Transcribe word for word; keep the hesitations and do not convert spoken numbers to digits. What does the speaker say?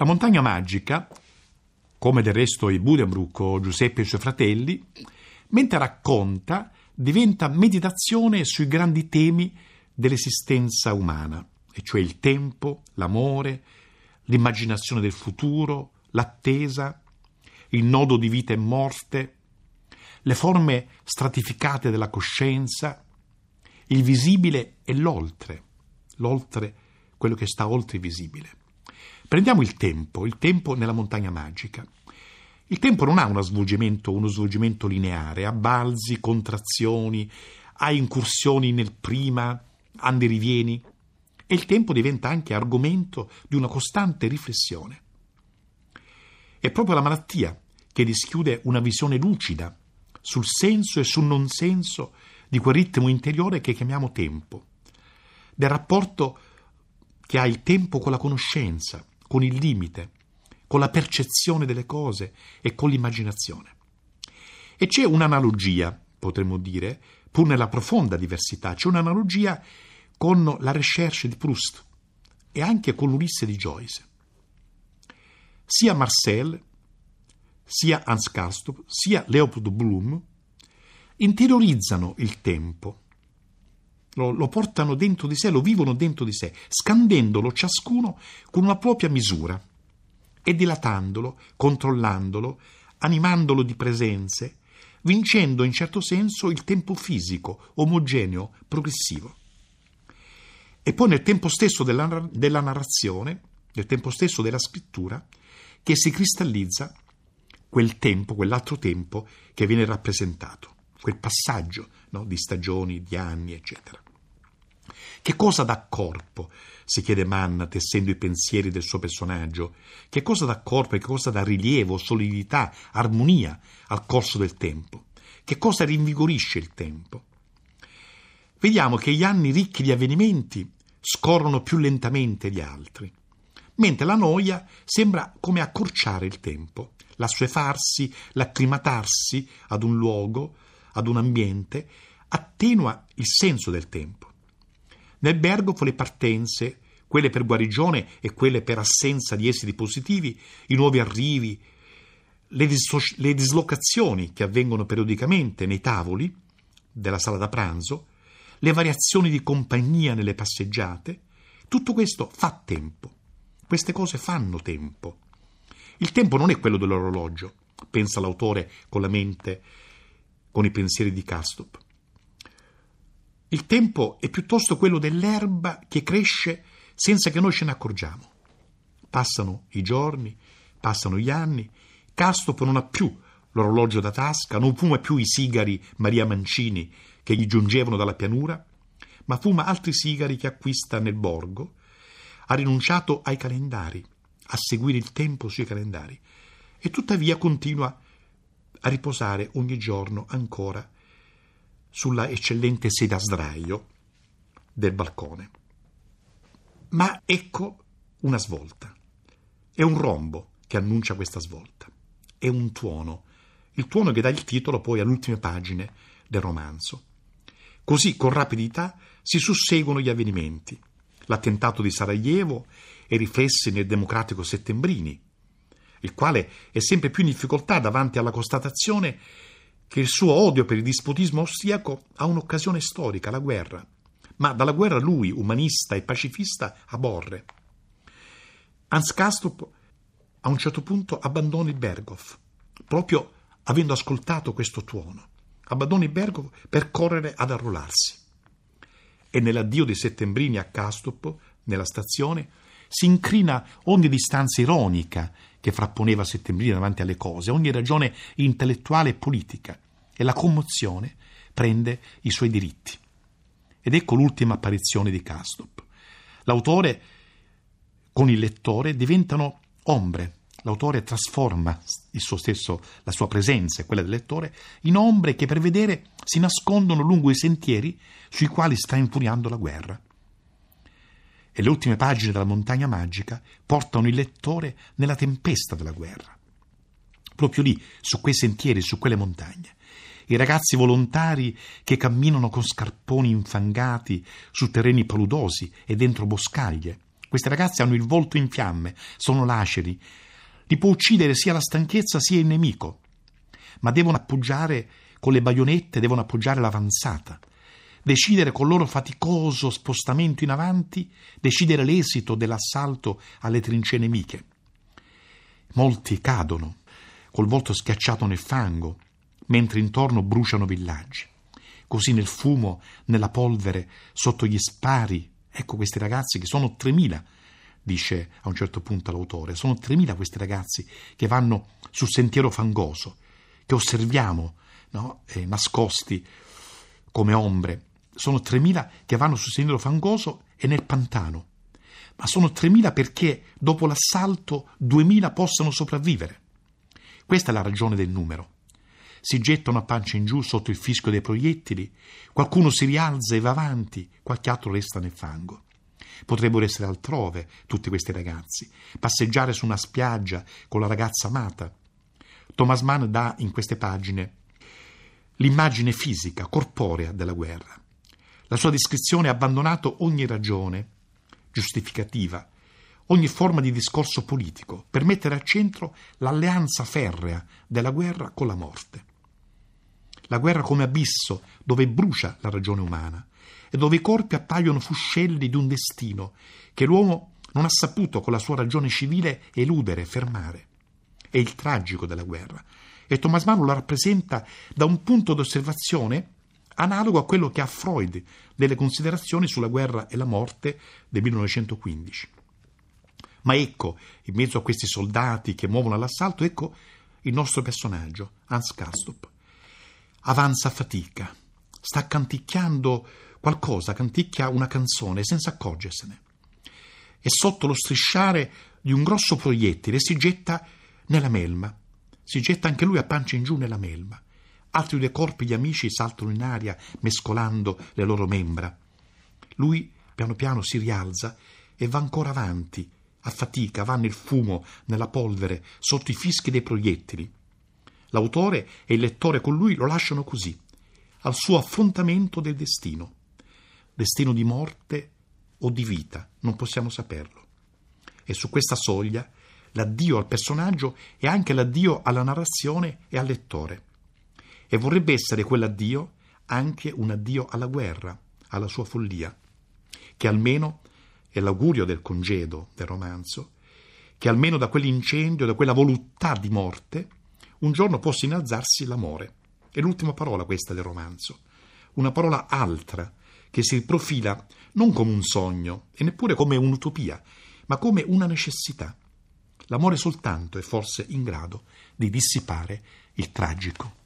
La montagna magica, come del resto i Buddenbrook o Giuseppe e i suoi fratelli, mentre racconta, diventa meditazione sui grandi temi dell'esistenza umana, e cioè il tempo, l'amore, l'immaginazione del futuro, l'attesa, il nodo di vita e morte, le forme stratificate della coscienza, il visibile e l'oltre, l'oltre, quello che sta oltre il visibile. Prendiamo il tempo, il tempo nella montagna magica. Il tempo non ha uno svolgimento, uno svolgimento lineare, ha balzi, contrazioni, ha incursioni nel prima, andi rivieni, e il tempo diventa anche argomento di una costante riflessione. È proprio la malattia che dischiude una visione lucida sul senso e sul non senso di quel ritmo interiore che chiamiamo tempo, del rapporto che ha il tempo con la conoscenza, con il limite, con la percezione delle cose e con l'immaginazione. E c'è un'analogia, potremmo dire, pur nella profonda diversità, c'è un'analogia con la Recherche di Proust e anche con l'Ulisse di Joyce. Sia Marcel, sia Hans Castorp, sia Leopold Bloom interiorizzano il tempo, lo, lo portano dentro di sé, lo vivono dentro di sé, scandendolo ciascuno con una propria misura, e dilatandolo, controllandolo, animandolo di presenze, vincendo in certo senso il tempo fisico, omogeneo, progressivo. E poi nel tempo stesso della, della narrazione, nel tempo stesso della scrittura, che si cristallizza quel tempo, quell'altro tempo che viene rappresentato, quel passaggio, no, di stagioni, di anni, eccetera. Che cosa dà corpo, si chiede Mann, tessendo i pensieri del suo personaggio, che cosa dà corpo e che cosa dà rilievo, solidità, armonia al corso del tempo? Che cosa rinvigorisce il tempo? Vediamo che gli anni ricchi di avvenimenti scorrono più lentamente di altri, mentre la noia sembra come accorciare il tempo, l'assuefarsi, l'acclimatarsi ad un luogo, ad un ambiente, attenua il senso del tempo. Nel Berghof le partenze, quelle per guarigione e quelle per assenza di esiti positivi, i nuovi arrivi, le, disso- le dislocazioni che avvengono periodicamente nei tavoli della sala da pranzo, le variazioni di compagnia nelle passeggiate, tutto questo fa tempo. Queste cose fanno tempo. Il tempo non è quello dell'orologio, pensa l'autore con la mente, con i pensieri di Castorp. Il tempo è piuttosto quello dell'erba che cresce senza che noi ce ne accorgiamo. Passano i giorni, passano gli anni, Castorp non ha più l'orologio da tasca, non fuma più i sigari Maria Mancini che gli giungevano dalla pianura, ma fuma altri sigari che acquista nel borgo, ha rinunciato ai calendari, a seguire il tempo sui calendari, e tuttavia continua a riposare ogni giorno ancora sulla eccellente sedia a sdraio del balcone. Ma ecco una svolta. È un rombo che annuncia questa svolta. È un tuono, il tuono che dà il titolo poi alle ultime pagine del romanzo. Così con rapidità si susseguono gli avvenimenti. L'attentato di Sarajevo e i riflessi nel democratico Settembrini, il quale è sempre più in difficoltà davanti alla constatazione che il suo odio per il dispotismo austriaco ha un'occasione storica, la guerra, ma dalla guerra lui, umanista e pacifista, aborre. Hans Castorp a un certo punto abbandona il Berghof, proprio avendo ascoltato questo tuono. Abbandona il Berghof per correre ad arruolarsi. E nell'addio dei Settembrini a Castorp, nella stazione, si incrina ogni distanza ironica che frapponeva Settembrini davanti alle cose, ogni ragione intellettuale e politica, e la commozione prende i suoi diritti. Ed ecco l'ultima apparizione di Castorp. L'autore con il lettore diventano ombre. L'autore trasforma il suo stesso, la sua presenza e quella del lettore in ombre che per vedere si nascondono lungo i sentieri sui quali sta infuriando la guerra. E le ultime pagine della montagna magica portano il lettore nella tempesta della guerra. Proprio lì, su quei sentieri, su quelle montagne, i ragazzi volontari che camminano con scarponi infangati su terreni paludosi e dentro boscaglie, Queste ragazze hanno il volto in fiamme, sono laceri. Li può uccidere sia la stanchezza sia il nemico. Ma devono appoggiare con le baionette, devono appoggiare l'avanzata. Decidere col loro faticoso spostamento in avanti, decidere l'esito dell'assalto alle trincee nemiche. Molti cadono, col volto schiacciato nel fango, mentre intorno bruciano villaggi. Così nel fumo, nella polvere, sotto gli spari. Ecco questi ragazzi che sono tremila, dice a un certo punto l'autore, sono tremila questi ragazzi che vanno sul sentiero fangoso, che osserviamo, no? eh, nascosti come ombre. Sono tremila che vanno sul sentiero fangoso e nel pantano. Ma sono tremila perché dopo l'assalto duemila possono sopravvivere. Questa è la ragione del numero. Si gettano a pancia in giù sotto il fischio dei proiettili, qualcuno si rialza e va avanti, qualche altro resta nel fango. Potrebbero essere altrove tutti questi ragazzi, passeggiare su una spiaggia con la ragazza amata. Thomas Mann dà in queste pagine l'immagine fisica, corporea della guerra. La sua descrizione ha abbandonato ogni ragione giustificativa, ogni forma di discorso politico, per mettere al centro l'alleanza ferrea della guerra con la morte. La guerra come abisso dove brucia la ragione umana e dove i corpi appaiono fuscelli di un destino che l'uomo non ha saputo con la sua ragione civile eludere, fermare. È il tragico della guerra e Thomas Mann lo rappresenta da un punto d'osservazione analogo a quello che ha Freud nelle Considerazioni sulla guerra e la morte del millenovecentoquindici. Ma ecco, in mezzo a questi soldati che muovono all'assalto, ecco il nostro personaggio, Hans Castorp. Avanza a fatica, sta canticchiando qualcosa, canticchia una canzone senza accorgersene. E sotto lo strisciare di un grosso proiettile si getta nella melma, si getta anche lui a pancia in giù nella melma. Altri due corpi, gli amici, saltano in aria mescolando le loro membra. Lui piano piano si rialza e va ancora avanti. A fatica, va nel fumo, nella polvere, sotto i fischi dei proiettili. L'autore e il lettore con lui lo lasciano così, al suo affrontamento del destino. Destino di morte o di vita, non possiamo saperlo. E su questa soglia l'addio al personaggio è anche l'addio alla narrazione e al lettore. E vorrebbe essere quell'addio anche un addio alla guerra, alla sua follia, che almeno è l'augurio del congedo del romanzo, che almeno da quell'incendio, da quella voluttà di morte, un giorno possa innalzarsi l'amore. È l'ultima parola questa del romanzo, una parola altra che si profila non come un sogno e neppure come un'utopia, ma come una necessità. L'amore soltanto è forse in grado di dissipare il tragico.